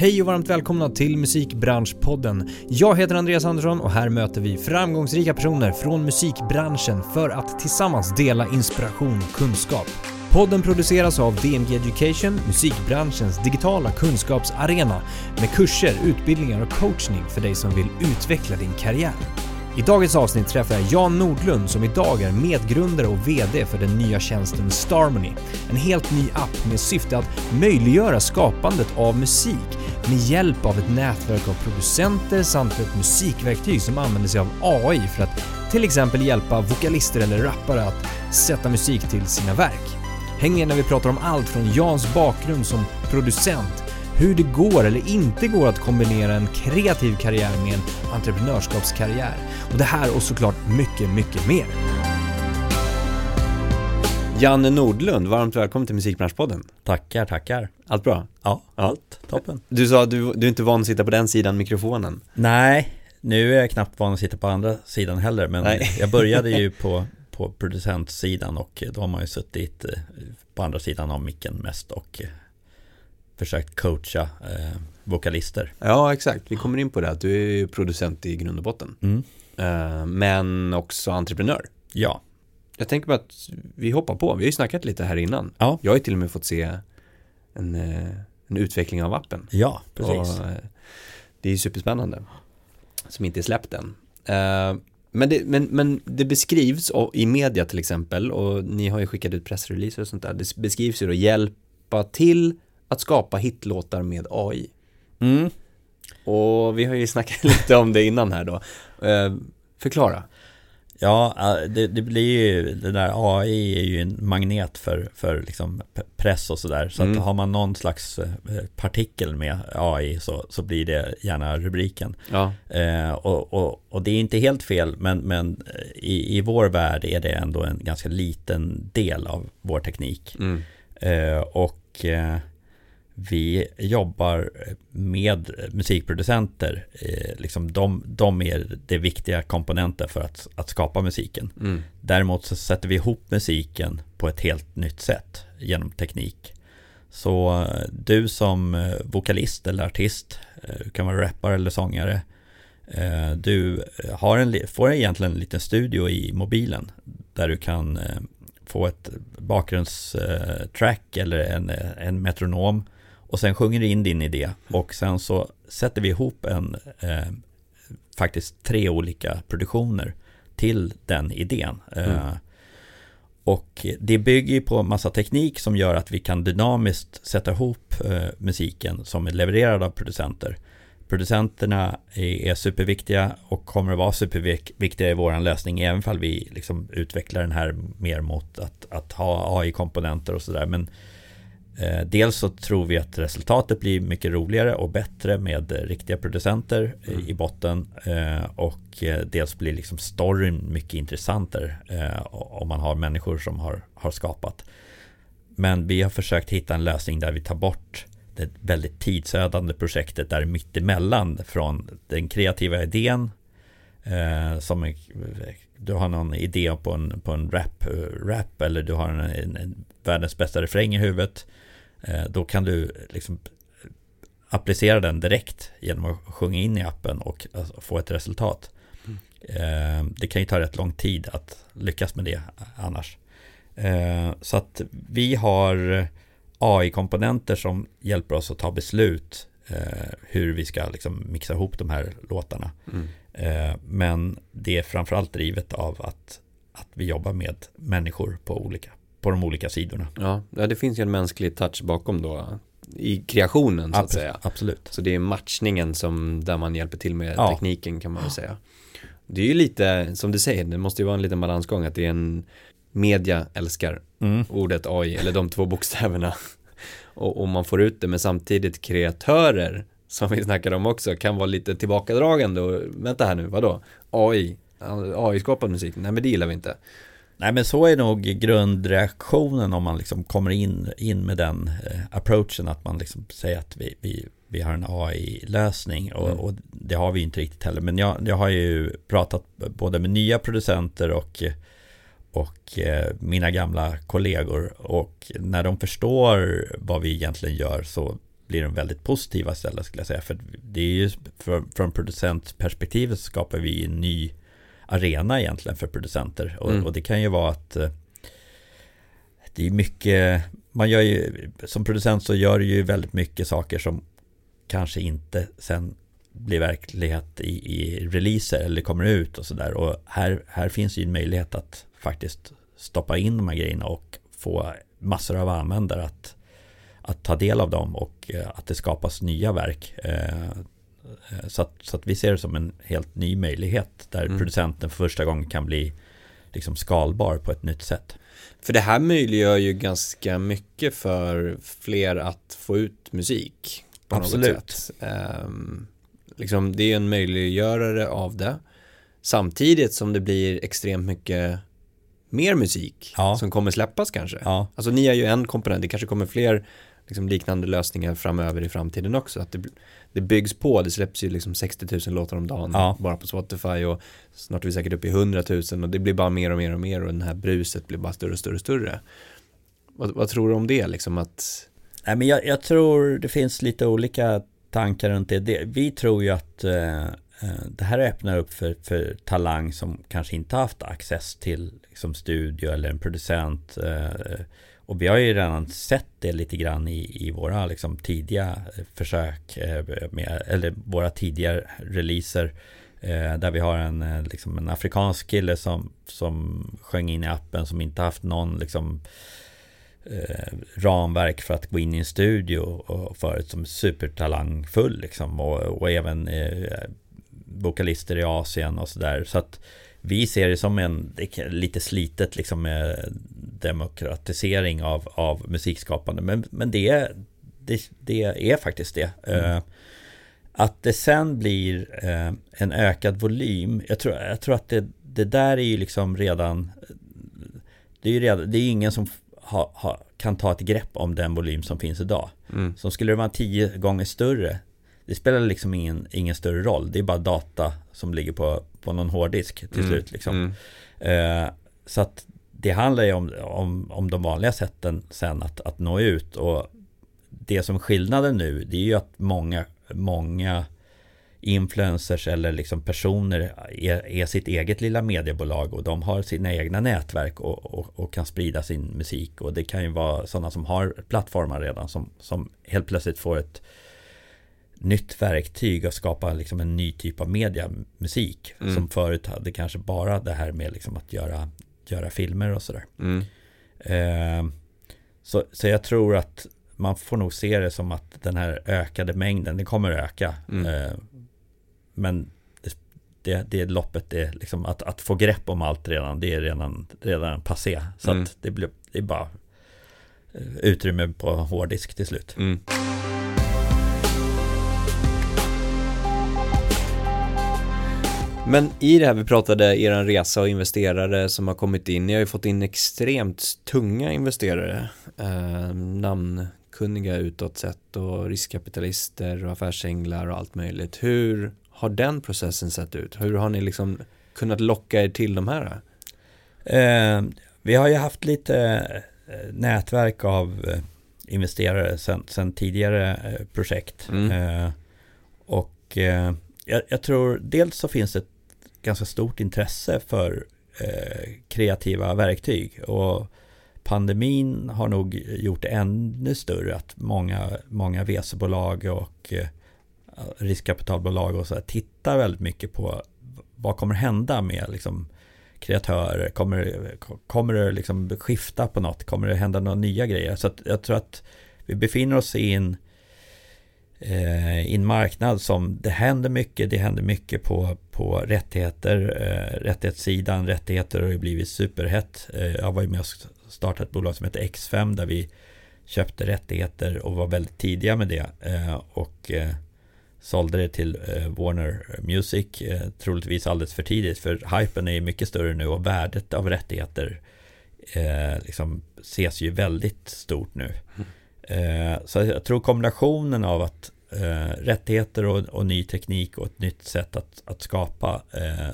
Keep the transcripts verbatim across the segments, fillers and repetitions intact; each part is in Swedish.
Hej och varmt välkomna till Musikbranschpodden. Jag heter Andreas Andersson och här möter vi framgångsrika personer från musikbranschen för att tillsammans dela inspiration och kunskap. Podden produceras av D M G Education, musikbranschens digitala kunskapsarena med kurser, utbildningar och coachning för dig som vill utveckla din karriär. I dagens avsnitt träffar jag Jan Nordlund som idag är medgrundare och V D för den nya tjänsten Starmony. En helt ny app med syfte att möjliggöra skapandet av musik med hjälp av ett nätverk av producenter samt ett musikverktyg som använder sig av A I för att till exempel hjälpa vokalister eller rappare att sätta musik till sina verk. Häng med när vi pratar om allt från Jans bakgrund som producent, hur det går eller inte går att kombinera en kreativ karriär med en entreprenörskapskarriär. Och det här och såklart mycket, mycket mer. Jan Nordlund, varmt välkommen till Musikbranschpodden. Tackar, tackar. Allt bra? Ja, allt toppen. Du sa att du, du är inte van att sitta på den sidan mikrofonen. Nej, nu är jag knappt van att sitta på andra sidan heller. Men Nej. jag började ju på, på producentsidan och då har man ju suttit på andra sidan av micken mest och försökt coacha eh, vokalister. Ja, exakt. Vi kommer in på det. Du är ju producent i grund och botten. Mm. Eh, men också entreprenör. Ja. Jag tänker på att vi hoppar på. Vi har ju snackat lite här innan. Ja. Jag har ju till och med fått se en, en utveckling av appen. Ja, precis. Och, eh, det är ju superspännande. Som inte är släppt än. Eh, men, det, men, men det beskrivs och, i media till exempel, och ni har ju skickat ut pressreleaser och sånt där. Det beskrivs ju då hjälpa till att skapa hitlåtar med A I. Mm. Och vi har ju snackat lite om det innan här då. Eh, förklara. Ja, det, det blir ju, det där A I är ju en magnet för, för liksom press och sådär. Så, där. så mm. att har man någon slags partikel med A I så, så blir det gärna rubriken. Ja. Eh, och, och, och det är inte helt fel, men, men i, i vår värld är det ändå en ganska liten del av vår teknik. Mm. Eh, och... Eh, Vi jobbar med musikproducenter. Eh, liksom de, de är det viktiga komponenter för att, att skapa musiken. Mm. Däremot så sätter vi ihop musiken på ett helt nytt sätt genom teknik. Så du som vokalist eller artist, du kan vara rappare eller sångare, eh, du har en, får egentligen en liten studio i mobilen där du kan eh, få ett bakgrundstrack eller en, en metronom. Och sen sjunger du in din idé och sen så sätter vi ihop en, eh, faktiskt tre olika produktioner till den idén. Mm. Eh, och det bygger på massa teknik som gör att vi kan dynamiskt sätta ihop eh, musiken som är levererad av producenter. Producenterna är, är superviktiga och kommer att vara superviktiga i vår lösning även om vi liksom utvecklar den här mer mot att, att ha A I-komponenter och sådär. Men dels så tror vi att resultatet blir mycket roligare och bättre med riktiga producenter mm. i botten och dels blir liksom storyn mycket intressantare om man har människor som har, har skapat. Men vi har försökt hitta en lösning där vi tar bort det väldigt tidsödande projektet där mittemellan från den kreativa idén som är, du har någon idé på en, på en rap, rap eller du har en, en, en världens bästa refräng i huvudet. Då kan du liksom applicera den direkt genom att sjunga in i appen och få ett resultat. Mm. Det kan ju ta rätt lång tid att lyckas med det annars. Så att vi har A I-komponenter som hjälper oss att ta beslut hur vi ska liksom mixa ihop de här låtarna. Mm. Men det är framförallt drivet av att, att vi jobbar med människor på olika på de olika sidorna. Ja, det finns ju en mänsklig touch bakom då i kreationen så att absolut, säga. Absolut. Så det är matchningen som där man hjälper till med ja. tekniken kan man väl säga. Det är ju lite, som du säger, det måste ju vara en liten balansgång att det är en media älskar mm. ordet A I eller de två bokstäverna och, och man får ut det, men samtidigt kreatörer som vi snackar om också kan vara lite tillbakadragande och vänta här nu, vadå? A I? A I-skapad musik? Nej, men det gillar vi inte. Nej, men så är nog grundreaktionen om man liksom kommer in, in med den eh, approachen att man liksom säger att vi, vi, vi har en A I-lösning och, mm. och det har vi inte riktigt heller. Men jag, jag har ju pratat både med nya producenter och, och eh, mina gamla kollegor och när de förstår vad vi egentligen gör så blir de väldigt positiva ställen, skulle jag säga. För det är ju för, från producentperspektivet skapar vi en ny arena egentligen för producenter. Och, mm. och det kan ju vara att det är mycket, man gör ju, som producent så gör ju väldigt mycket saker som kanske inte sen blir verklighet i, i releaser eller kommer ut och sådär. Och här, här finns ju en möjlighet att faktiskt stoppa in de här grejerna och få massor av användare att, att ta del av dem och att det skapas nya verk. Så att, så att vi ser det som en helt ny möjlighet där mm. producenten för första gången kan bli liksom skalbar på ett nytt sätt. För det här möjliggör ju ganska mycket för fler att få ut musik på Absolut. Något sätt. Um, liksom det är en möjliggörare av det. Samtidigt som det blir extremt mycket mer musik ja. Som kommer släppas kanske. Ja. Alltså ni är ju en komponent, det kanske kommer fler liksom liknande lösningar framöver i framtiden också. Att det, det byggs på, det släpps ju liksom sextio tusen låtar om dagen ja. Bara på Spotify och snart är vi säkert uppe i hundra tusen och det blir bara mer och mer och mer och den här bruset blir bara större och större och större. Vad, vad tror du om det? Liksom att... Nej, men jag, jag tror det finns lite olika tankar runt det. det vi tror ju att eh, det här öppnar upp för, för talang som kanske inte haft access till liksom, studio eller en producent eh, och vi har ju redan sett det lite grann i, i våra liksom, tidiga försök med, eller våra tidiga releaser eh, där vi har en, liksom, en afrikansk kille som, som sjöng in i appen som inte haft någon liksom, eh, ramverk för att gå in i en studio och förut som supertalangfull liksom, och, och även eh, vokalister i Asien och sådär. Så att vi ser det som en lite slitet liksom, demokratisering av, av musikskapande. Men, men det, det, det är faktiskt det. Mm. Uh, att det sen blir uh, en ökad volym. Jag tror, jag tror att det, det där är ju liksom redan... Det är ju redan, det är ingen som ha, ha, kan ta ett grepp om den volym som finns idag. Mm. Så skulle det vara tio gånger större. Det spelar liksom ingen, ingen större roll. Det är bara data som ligger på, på någon hårddisk till mm. slut. Liksom. Mm. Uh, så att det handlar ju om, om, om de vanliga sätten sen att, att nå ut. Och det som skillnaden nu, det är ju att många, många influencers eller liksom personer är, är sitt eget lilla mediebolag och de har sina egna nätverk och, och, och kan sprida sin musik. Och det kan ju vara sådana som har plattformar redan som, som helt plötsligt får ett nytt verktyg att skapa liksom en ny typ av media, musik mm. som förut hade kanske bara det här med liksom att göra, göra filmer och sådär. Mm. Eh, så, så jag tror att man får nog se det som att den här ökade mängden, den kommer öka. Mm. Eh, men det, det loppet är liksom att, att få grepp om allt redan, det är redan, redan passé. Så mm. att det, blir, det är bara utrymme på hårddisk till slut. Mm. Men i det här vi pratade er resa och investerare som har kommit in. Ni har ju fått in extremt tunga investerare. Eh, namnkunniga utåt sett och riskkapitalister och affärsänglar och allt möjligt. Hur har den processen sett ut? Hur har ni liksom kunnat locka er till de här? Eh, vi har ju haft lite nätverk av investerare sen, sen tidigare projekt. Mm. Eh, och eh, jag, jag tror dels så finns det ganska stort intresse för eh, kreativa verktyg och pandemin har nog gjort det ännu större att många, många V C-bolag och eh, riskkapitalbolag och så här tittar väldigt mycket på vad kommer hända med liksom, kreatörer, kommer, kommer det liksom skifta på något, kommer det hända några nya grejer, så att jag tror att vi befinner oss i en i en marknad som det händer mycket, det händer mycket på, på rättigheter, eh, rättighetssidan, rättigheter har ju blivit superhett. Eh, jag var ju med och startade ett bolag som heter X fem där vi köpte rättigheter och var väldigt tidiga med det eh, och eh, sålde det till eh, Warner Music eh, troligtvis alldeles för tidigt för hypen är mycket större nu och värdet av rättigheter eh, liksom ses ju väldigt stort nu. Mm. Så jag tror kombinationen av att eh, rättigheter och, och ny teknik och ett nytt sätt att, att skapa eh,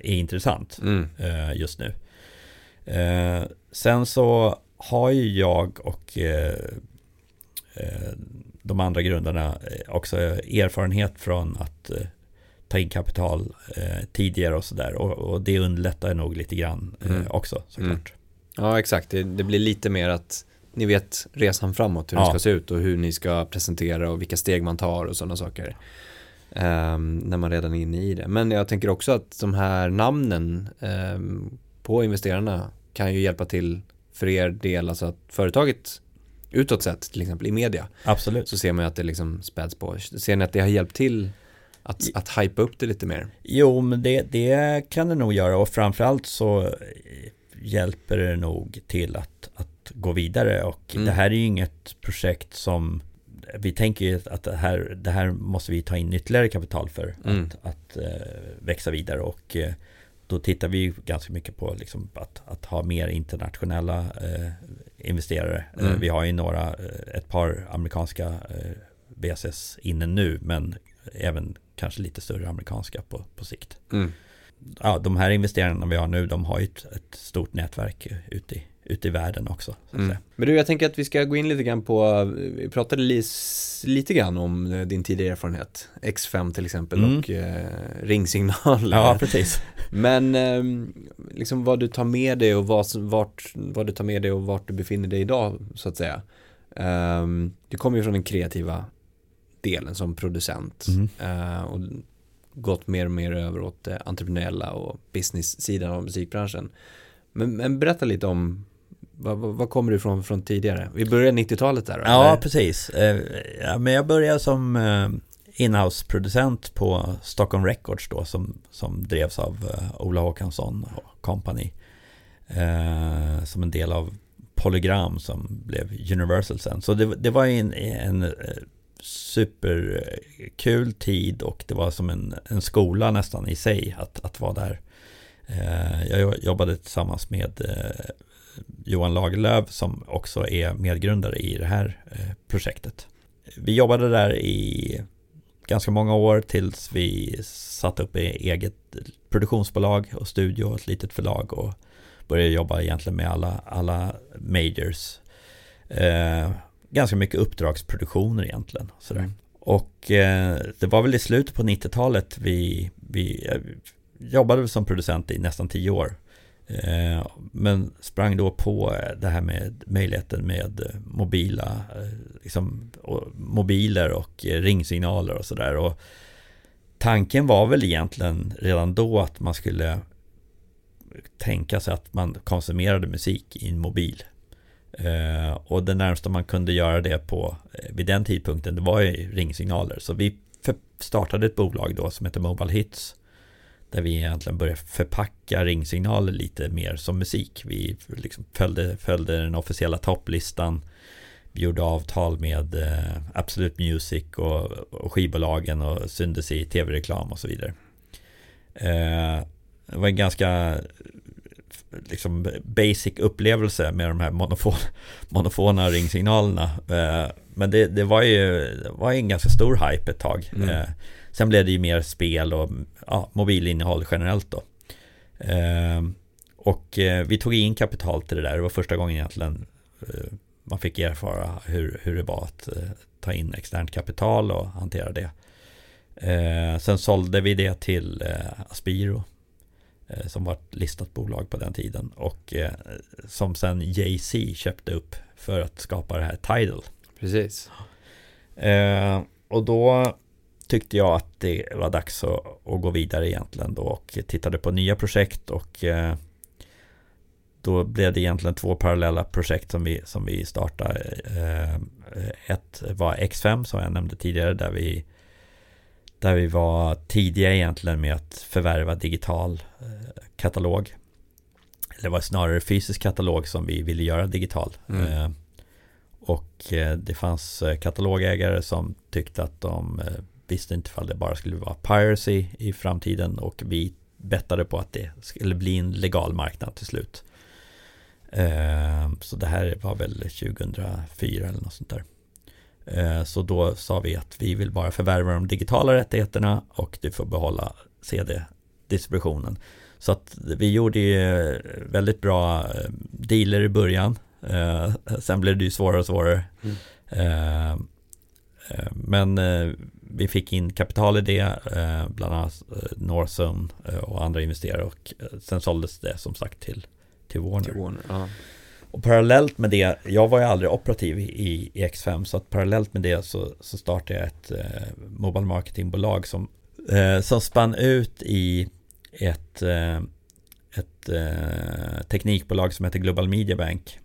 är intressant mm. eh, just nu. Eh, sen så har ju jag och eh, eh, de andra grundarna också erfarenhet från att ta in kapital eh, tidigare och sådär, och, och det underlättar nog lite grann eh, mm. också såklart. Mm. Ja, exakt. Det, det blir lite mer att ni vet resan framåt, hur ja. Den ska se ut och hur ni ska presentera och vilka steg man tar och sådana saker. Um, när man redan är inne i det. Men jag tänker också att de här namnen um, på investerarna kan ju hjälpa till för er del, alltså att företaget utåt sett, till exempel i media. Absolut. Så ser man ju att det liksom späds på. Ser ni att det har hjälpt till att, att hypa upp det lite mer? Jo, men det, det kan det nog göra, och framförallt så hjälper det nog till att, att gå vidare, och mm. det här är ju inget projekt som vi tänker att det här, det här måste vi ta in ytterligare kapital för mm. att, att växa vidare, och då tittar vi ganska mycket på liksom att, att ha mer internationella eh, investerare. Mm. Vi har ju några, ett par amerikanska eh, V C S inne nu, men även kanske lite större amerikanska på, på sikt. Mm. Ja, de här investerarna vi har nu, de har ju ett, ett stort nätverk ute i, ute i världen också. Så att mm. säga. Men du, jag tänker att vi ska gå in lite grann på, vi pratade lite grann om din tidigare erfarenhet, X fem till exempel mm. och eh, ringsignaler. Ja, precis. Men eh, liksom vad du tar med dig och vad, vart, vad du tar med dig och vart du befinner dig idag, så att säga. Eh, du kommer ju från den kreativa delen som producent mm. eh, och gått mer och mer över åt det entreprenöriella och business-sidan av musikbranschen. Men, men berätta lite om, vad, vad kommer du från, från tidigare? Vi började nittiotalet där, då? Ja, eller? Precis. Ja, men jag började som inhouse-producent på Stockholm Records då, som, som drevs av Ola Håkansson och company. Eh, som en del av Polygram som blev Universal sen. Så det, det var en, en superkul tid, och det var som en, en skola nästan i sig att, att vara där. Jag jobbade tillsammans med Johan Lagerlöf som också är medgrundare i det här projektet. Vi jobbade där i ganska många år tills vi satte upp eget produktionsbolag och studio och ett litet förlag och började jobba egentligen med alla, alla majors. Ganska mycket uppdragsproduktioner egentligen. Sådär. Och det var väl i slutet på nittiotalet vi... vi jobbade som producent i nästan tio år, eh, men sprang då på det här med möjligheten med mobila eh, liksom, och mobiler och ringsignaler och sådär, och tanken var väl egentligen redan då att man skulle tänka sig att man konsumerade musik i en mobil, eh, och det närmaste man kunde göra det på vid den tidpunkten, det var ju ringsignaler, så vi startade ett bolag då som heter Mobile Hits, där vi egentligen började förpacka ringsignaler lite mer som musik. Vi liksom följde, följde den officiella topplistan, vi gjorde avtal med eh, Absolute Music och, och skivbolagen och syndes i tv-reklam och så vidare. Eh, det var en ganska liksom basic upplevelse med de här monofon- monofona ringsignalerna. Eh, men det, det var ju det var en ganska stor hype ett tag. Mm. Eh, Sen blev det ju mer spel och ja, mobilinnehåll generellt då. Eh, och eh, vi tog in kapital till det där. Det var första gången egentligen eh, man fick erfara hur, hur det var att eh, ta in externt kapital och hantera det. Eh, sen sålde vi det till eh, Aspiro eh, som var ett listat bolag på den tiden. Och eh, som sen Jay-Z köpte upp för att skapa det här Tidal. Precis. Eh, och då... tyckte jag att det var dags att, att gå vidare egentligen då, och tittade på nya projekt, och eh, då blev det egentligen två parallella projekt som vi, som vi startade. Eh, ett var X fem som jag nämnde tidigare, där vi, där vi var tidiga egentligen med att förvärva digital eh, katalog. Det var snarare fysisk katalog som vi ville göra digital. Mm. Eh, och det fanns katalogägare som tyckte att de visste inte ifall det bara skulle vara piracy i framtiden, och vi bettade på att det skulle bli en legal marknad till slut. Så det här var väl tjugohundrafyra eller något sånt där. Så då sa vi att vi vill bara förvärva de digitala rättigheterna och du får behålla C D-distributionen. Så att vi gjorde ju väldigt bra dealer i början. Uh, sen blev det ju svårare och svårare. Mm. Uh, Men vi fick in kapital i det, bland annat Northzone och andra investerare, och sen såldes det som sagt till, till Warner. Till Warner, ja. Och parallellt med det, jag var ju aldrig operativ i, i X fem, så att parallellt med det så, så startade jag ett eh, mobile marketingbolag som, eh, som spann ut i ett, eh, ett eh, teknikbolag som heter Global Media Bank,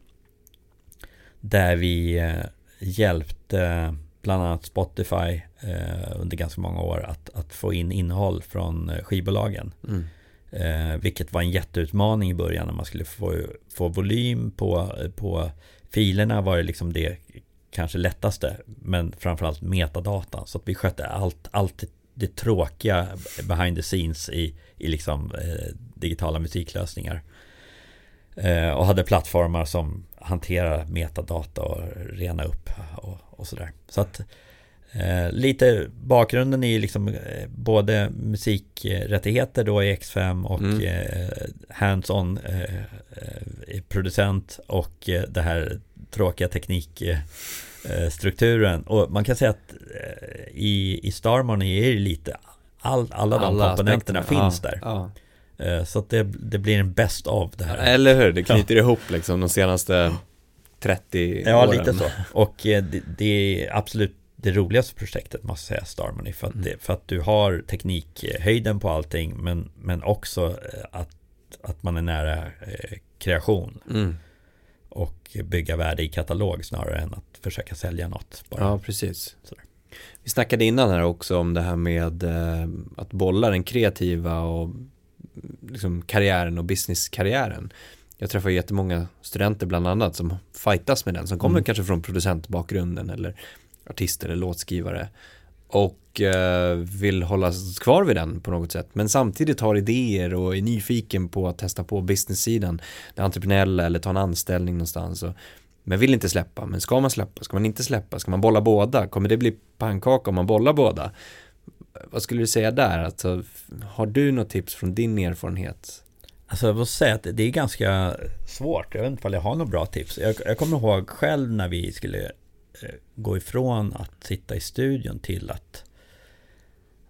där vi eh, hjälpte bland annat Spotify eh, under ganska många år att, att få in innehåll från skivbolagen. Mm. Eh, vilket var en jätteutmaning i början när man skulle få, få volym på, på filerna, var det liksom det kanske lättaste, men framförallt metadata, så att vi skötte allt, allt det tråkiga behind the scenes i, i liksom, eh, digitala musiklösningar, eh, och hade plattformar som hanterar metadata och rena upp och, och sådär. Så att Eh, lite bakgrunden är liksom eh, både musikrättigheter då i X fem och mm. eh, hands-on eh, eh, producent och eh, det här tråkiga teknikstrukturen. Eh, och man kan säga att eh, i, i Starmony är det lite all, alla de alla komponenterna aspekterna. finns ja, där. Ja. Eh, så att det, det blir en bäst av det här. Eller hur, det knyter ja. ihop liksom de senaste trettio ja, åren. Ja, lite så. Och eh, det, det är absolut det roligaste projektet, måste säga, Starmony, för att, mm. det, för att du har teknikhöjden på allting, men, men också att, att man är nära eh, kreation mm. och bygga värde i katalog snarare än att försöka sälja något. Bara. Ja, precis. Sådär. Vi snackade innan här också om det här med eh, att bolla den kreativa och liksom karriären och businesskarriären. Jag träffar jättemånga studenter bland annat som fightas med den, som kommer mm. kanske från producentbakgrunden eller artister eller låtskrivare och eh, vill hålla kvar vid den på något sätt, men samtidigt har idéer och är nyfiken på att testa på business-sidan, det entreprenöriella, eller ta en anställning någonstans, och, men vill inte släppa, men ska man släppa, ska man inte släppa, ska man bolla båda, kommer det bli pannkaka om man bollar båda? Vad skulle du säga där? Alltså, har du något tips från din erfarenhet? Alltså jag vill säga att det är ganska svårt, jag vet inte om jag har några bra tips. jag, jag kommer ihåg själv när vi skulle gå ifrån att sitta i studion till att,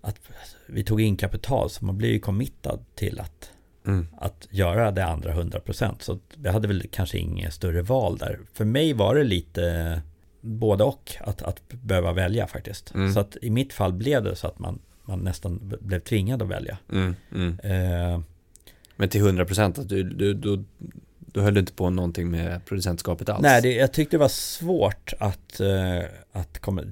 att vi tog in kapital, så man blir ju committad till att, mm. att göra det andra hundra procent, så jag hade väl kanske inget större val där. För mig var det lite både och, att, att behöva välja faktiskt. Mm. Så att i mitt fall blev det så att man, man nästan blev tvingad att välja. Mm. Mm. Eh, Men till hundra procent att du, du, du Då höll du inte på någonting med producentskapet alls? Nej, det, jag tyckte det var svårt att, uh, att komma...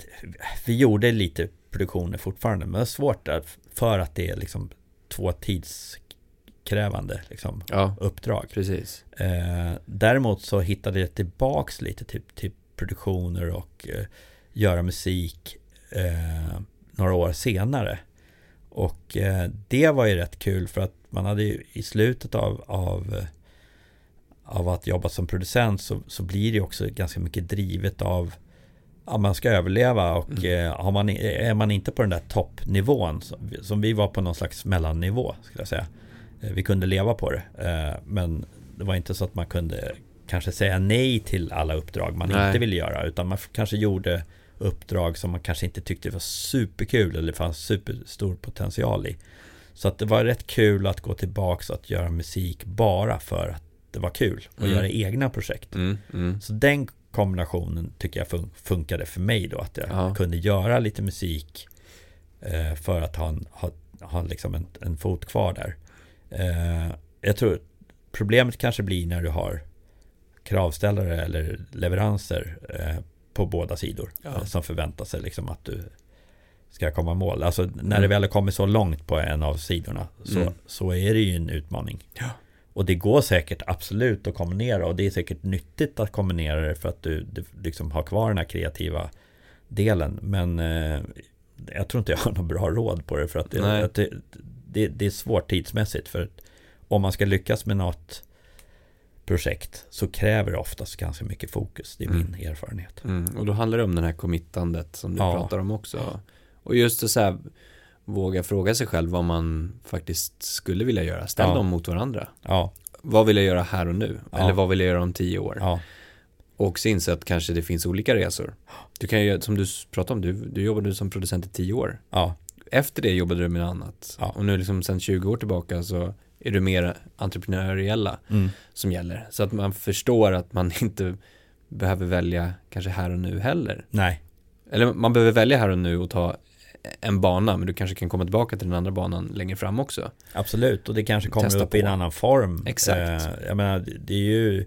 Vi gjorde lite produktioner fortfarande, men det var svårt där för att det är liksom två tidskrävande liksom, ja, uppdrag. Precis. Uh, däremot så hittade jag tillbaks lite till, till produktioner och uh, göra musik uh, några år senare. Och uh, det var ju rätt kul, för att man hade ju i slutet av... av av att jobba som producent så, så blir det också ganska mycket drivet av att man ska överleva, och mm. har man, är man inte på den där toppnivån som, som vi var på, någon slags mellannivå skulle jag säga. Vi kunde leva på det, men det var inte så att man kunde kanske säga nej till alla uppdrag man nej. inte ville göra, utan man kanske gjorde uppdrag som man kanske inte tyckte var superkul eller fanns superstor potential i. Så att det var rätt kul att gå tillbaka och att göra musik bara för att det var kul att mm. göra egna projekt. Mm, mm. Så den kombinationen tycker jag fun- funkade för mig då, att jag ja. kunde göra lite musik eh, för att ha, en, ha, ha liksom en, en fot kvar där. Eh, jag tror problemet kanske blir när du har kravställare eller leveranser eh, på båda sidor ja. eh, som förväntar sig liksom att du ska komma mål. Alltså när mm. det väl har kommit så långt på en av sidorna så, mm. så är det ju en utmaning. Ja. Och det går säkert absolut att kombinera, och det är säkert nyttigt att kombinera det för att du, du liksom har kvar den här kreativa delen. Men eh, jag tror inte jag har något bra råd på det, för att, det, att det, det, det är svårt tidsmässigt. För om man ska lyckas med något projekt så kräver det oftast ganska mycket fokus. Det är mm. min erfarenhet. Mm. Och då handlar det om den här committandet som du ja. pratar om också. Och just det så här... våga fråga sig själv vad man faktiskt skulle vilja göra. Ställ ja. dem mot varandra. Ja. Vad vill jag göra här och nu? Ja. Eller vad vill jag göra om tio år? Ja. Och så inse att kanske det finns olika resor. Du kan ju, som du pratade om, du, du jobbade som producent i tio år. Ja. Efter det jobbade du med något annat. Ja. Och nu liksom sedan tjugo år tillbaka så är du mer entreprenöriella mm. som gäller. Så att man förstår att man inte behöver välja kanske här och nu heller. Nej. Eller man behöver välja här och nu och ta en bana, men du kanske kan komma tillbaka till den andra banan längre fram också. Absolut, och det kanske kommer Testa upp på. I en annan form. Exakt. Eh, jag menar, det är ju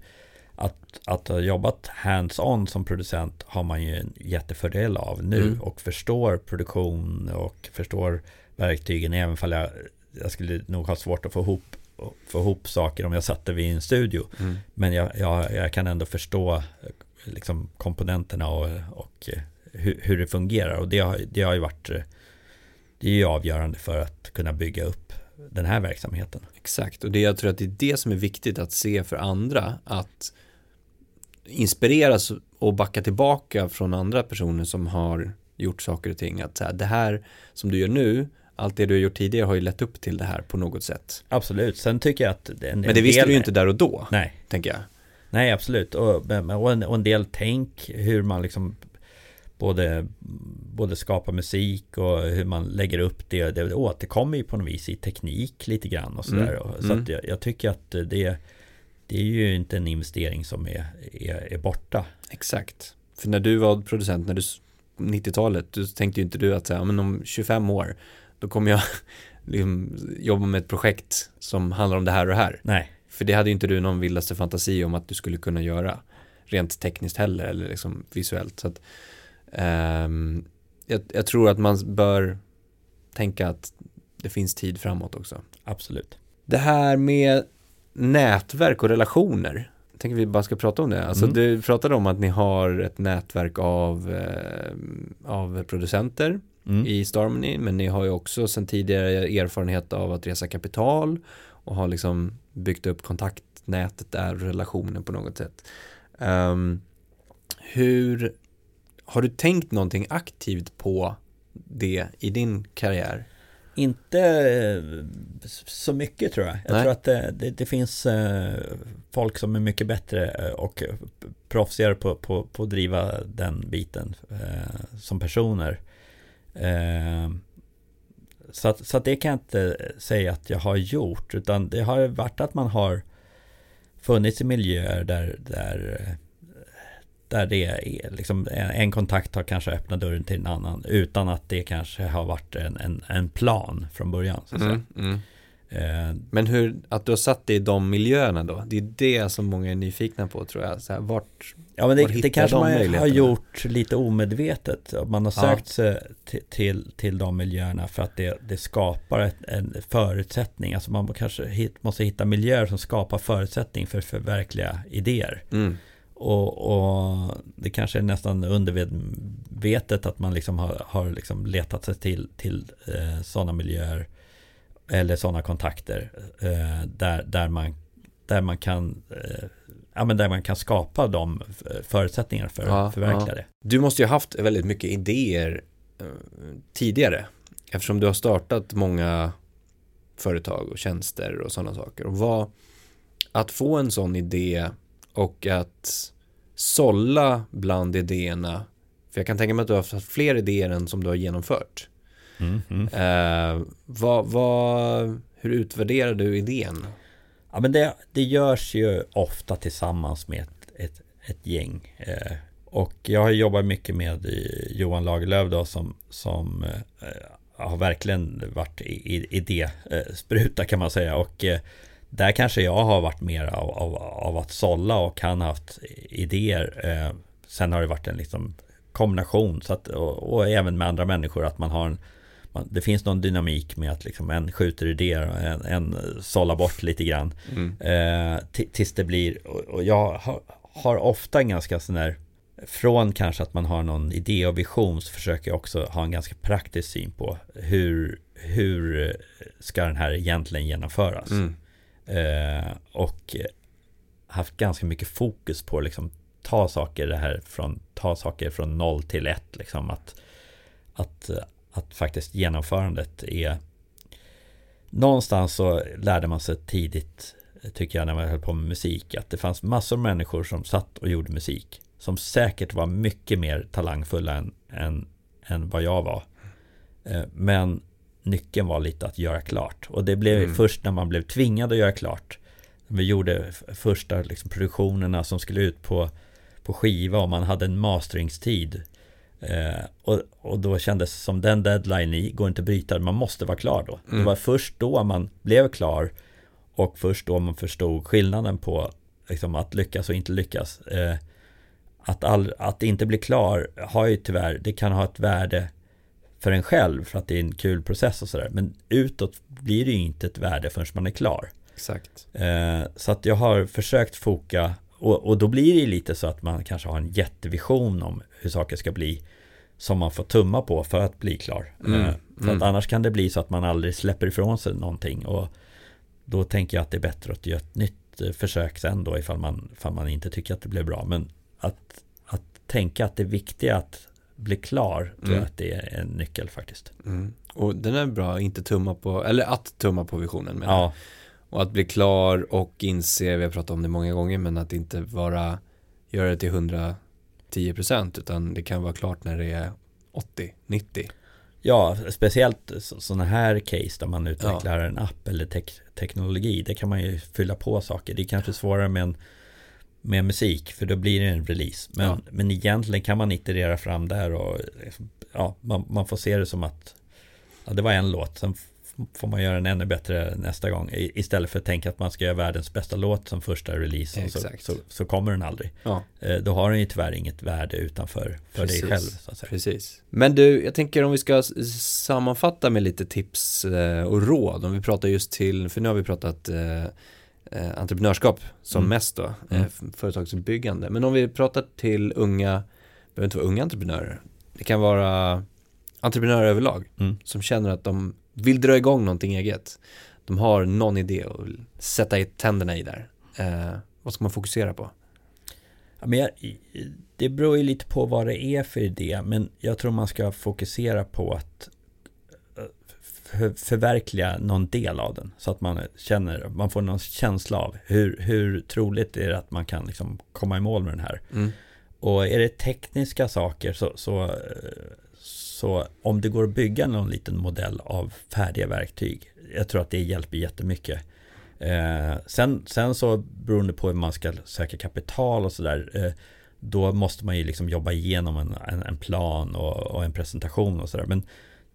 att, att ha jobbat hands-on som producent har man ju en jättefördel av nu mm. och förstår produktion och förstår verktygen, även om jag, jag skulle nog ha svårt att få ihop, få ihop saker om jag satte vid en studio. Mm. Men jag, jag, jag kan ändå förstå liksom, komponenterna och, och Hur, hur det fungerar, och det har, det har ju varit det är ju avgörande för att kunna bygga upp den här verksamheten. Exakt, och det, jag tror att det är det som är viktigt att se för andra, att inspireras och backa tillbaka från andra personer som har gjort saker och ting, att så här, det här som du gör nu, allt det du har gjort tidigare har ju lett upp till det här på något sätt. Absolut, sen tycker jag att det är en, men det visste du ju inte där och då. Nej, tänker jag. Nej, absolut, och, och, en, och en del tänk hur man liksom Både, både skapa musik och hur man lägger upp det. Det återkommer ju på något vis i teknik lite grann och sådär. Mm. Så att jag, jag tycker att det, det är ju inte en investering som är, är, är borta. Exakt. För när du var producent, när du nittiotalet, då tänkte ju inte du att så här, men om tjugofem år då kommer jag liksom jobba med ett projekt som handlar om det här och här. Nej. För det hade ju inte du någon vildaste fantasi om att du skulle kunna göra rent tekniskt heller, eller liksom visuellt. Så att Um, jag, jag tror att man bör tänka att det finns tid framåt också. Absolut. Det här med nätverk och relationer, jag tänker vi bara ska prata om det. Alltså mm. Du pratade om att ni har ett nätverk av, eh, av producenter mm. i Starmony, men ni har ju också sedan tidigare erfarenhet av att resa kapital och har liksom byggt upp kontaktnätet där, relationen på något sätt. Um, hur Har du tänkt någonting aktivt på det i din karriär? Inte så mycket, tror jag. Jag Nej. tror att det, det, det finns folk som är mycket bättre och proffsigare på, på, på att driva den biten eh, som personer. Eh, så att, så att det kan jag inte säga att jag har gjort, utan det har varit att man har funnits i miljöer där... där där det är liksom en kontakt har kanske öppnat dörren till en annan utan att det kanske har varit en, en, en plan från början. Så att mm, säga. Mm. Eh, Men hur, att du har satt dig i de miljöerna då, det är det som många är nyfikna på, tror jag. Så här, vart, ja, men det, det kanske man har gjort lite omedvetet. Man har sökt ja. sig till, till, till de miljöerna för att det, det skapar ett, en förutsättning. Alltså man kanske hit, måste hitta miljöer som skapar förutsättning för förverkliga idéer. Mm. Och, och det kanske är nästan undervetet att man liksom har, har liksom letat sig till, till eh, sådana miljöer eller sådana kontakter eh, där, där, man, där, man kan, eh, ja, men där man kan skapa de förutsättningar för ja, att förverkliga ja. det. Du måste ju ha haft väldigt mycket idéer eh, tidigare, eftersom du har startat många företag och tjänster och sådana saker. Och vad, att få en sån idé och att sålla bland idéerna, för jag kan tänka mig att du har haft fler idéer än som du har genomfört. Mm, mm. Eh, vad, vad, hur utvärderar du idén? Ja, men det, det görs ju ofta tillsammans med ett, ett, ett gäng. Eh, och jag har jobbat mycket med Johan Lagerlöf då, som, som eh, har verkligen varit i, i, i det eh, spruta kan man säga, och eh, där kanske jag har varit mer av, av, av att sålla, och han har haft idéer. Eh, sen har det varit en liksom kombination, så att, och, och även med andra människor, att man har en, man, det finns någon dynamik med att liksom en skjuter idéer och en, en sållar bort lite grann. Mm. Eh, t- tills det blir, och, och jag har, har ofta en ganska sån där, från kanske att man har någon idé och vision, så försöker jag också ha en ganska praktisk syn på hur, hur ska den här egentligen genomföras. Mm. Uh, och haft ganska mycket fokus på liksom ta saker det här från ta saker från noll till ett, liksom att att att faktiskt genomförandet är någonstans, så lärde man sig tidigt tycker jag när man höll på med musik, att det fanns massor av människor som satt och gjorde musik som säkert var mycket mer talangfulla än, än, än vad jag var. Men nyckeln var lite att göra klart. Och det blev mm. först när man blev tvingad att göra klart. Vi gjorde första liksom produktionerna som skulle ut på, på skiva, och man hade en masteringstid. Eh, och, och då kändes som den deadline i går inte att bryta, man måste vara klar då. Mm. Det var först då man blev klar, och först då man förstod skillnaden på liksom, att lyckas och inte lyckas. Eh, att, all, att inte bli klar har ju tyvärr, det kan ha ett värde för en själv för att det är en kul process och sådär, men utåt blir det ju inte ett värde förrän man är klar. Exakt. Eh, så att jag har försökt foka, och, och då blir det lite så att man kanske har en jättevision om hur saker ska bli som man får tumma på för att bli klar. Mm. Eh, för mm. att annars kan det bli så att man aldrig släpper ifrån sig någonting, och då tänker jag att det är bättre att göra ett nytt eh, försök sen då, ifall man, ifall man inte tycker att det blir bra. Men att, att tänka att det är viktigt att bli klar, tror jag att det är en nyckel faktiskt. Mm. Och den är bra, inte tumma på, eller att tumma på visionen. Men ja. Och att bli klar och inse, vi har pratat om det många gånger, men att inte vara, göra det till hundra tio procent, utan det kan vara klart när det är åttio, nittio. Ja, speciellt sådana här case där man utvecklar ja. en app eller te- teknologi, det kan man ju fylla på saker. Det är kanske svårare med, en, med musik, för då blir det en release. Men, ja. men egentligen kan man iterera fram där, och ja, man, man får se det som att ja, det var en låt, sen får man göra den ännu bättre nästa gång, istället för att tänka att man ska göra världens bästa låt som första release, så, så, så kommer den aldrig. Ja. Då har den ju tyvärr inget värde utanför för Precis. dig själv, så att säga. Precis. Men du, jag tänker om vi ska sammanfatta med lite tips och råd, om vi pratar just till, för nu har vi pratat eh, entreprenörskap som mm. mest då, mm. företagsbyggande, men om vi pratar till unga, behöver inte vara unga entreprenörer, det kan vara entreprenörer överlag mm. som känner att de vill dra igång någonting eget. De har någon idé och sätta i tänderna i där. Eh, vad ska man fokusera på? Ja, men jag, det beror ju lite på vad det är för idé, men jag tror man ska fokusera på att för, förverkliga någon del av den, så att man känner, man får någon känsla av hur, hur troligt är det att man kan liksom komma i mål med den här. Mm. Och är det tekniska saker så, så Så om det går att bygga någon liten modell av färdiga verktyg, jag tror att det hjälper jättemycket. Eh, sen, sen så beroende på hur man ska söka kapital och sådär, eh, då måste man ju liksom jobba igenom en, en, en plan och, och en presentation och sådär. Men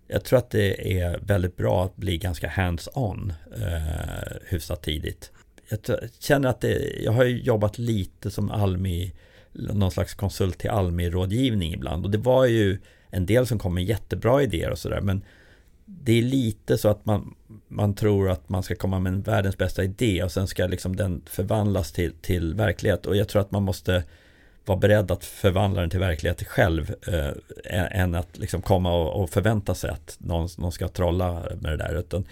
jag tror att det är väldigt bra att bli ganska hands-on eh, hyfsat tidigt. Jag tror, känner att det, jag har ju jobbat lite som Almi, någon slags konsult till Almi-rådgivning ibland, och det var ju en del som kommer jättebra idéer och sådär, men det är lite så att man, man tror att man ska komma med en världens bästa idé, och sen ska liksom den förvandlas till, till verklighet, och jag tror att man måste vara beredd att förvandla den till verklighet själv eh, än att liksom komma och, och förvänta sig att någon, någon ska trolla med det där, utan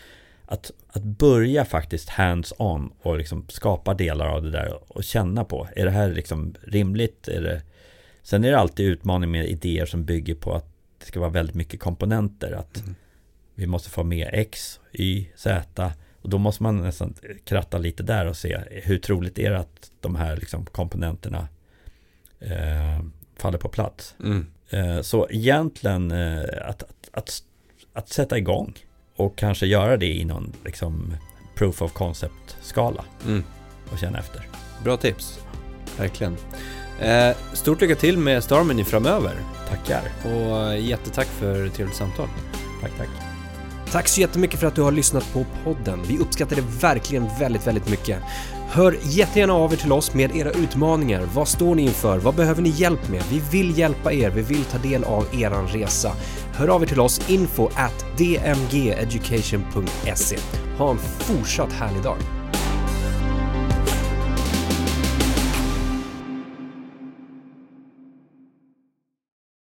att, att börja faktiskt hands-on och liksom skapa delar av det där och känna på, är det här liksom rimligt, är det. Sen är det alltid utmaning med idéer som bygger på att det ska vara väldigt mycket komponenter. Att mm. vi måste få med X, Y, Z. Och då måste man nästan kratta lite där och se hur troligt är det att de här liksom komponenterna eh, faller på plats. Mm. Eh, så egentligen eh, att, att, att, att sätta igång och kanske göra det i någon liksom proof of concept-skala mm. och känna efter. Bra tips, verkligen. Eh, stort lycka till med Starmony framöver. Tackar. Och jättetack för trevligt samtal. Tack, tack. Tack så jättemycket för att du har lyssnat på podden. Vi uppskattar det verkligen väldigt, väldigt mycket. Hör jättegärna av er till oss med era utmaningar. Vad står ni inför? Vad behöver ni hjälp med? Vi vill hjälpa er. Vi vill ta del av eran resa. Hör av er till oss, info at d m g education punkt se. Ha en fortsatt härlig dag.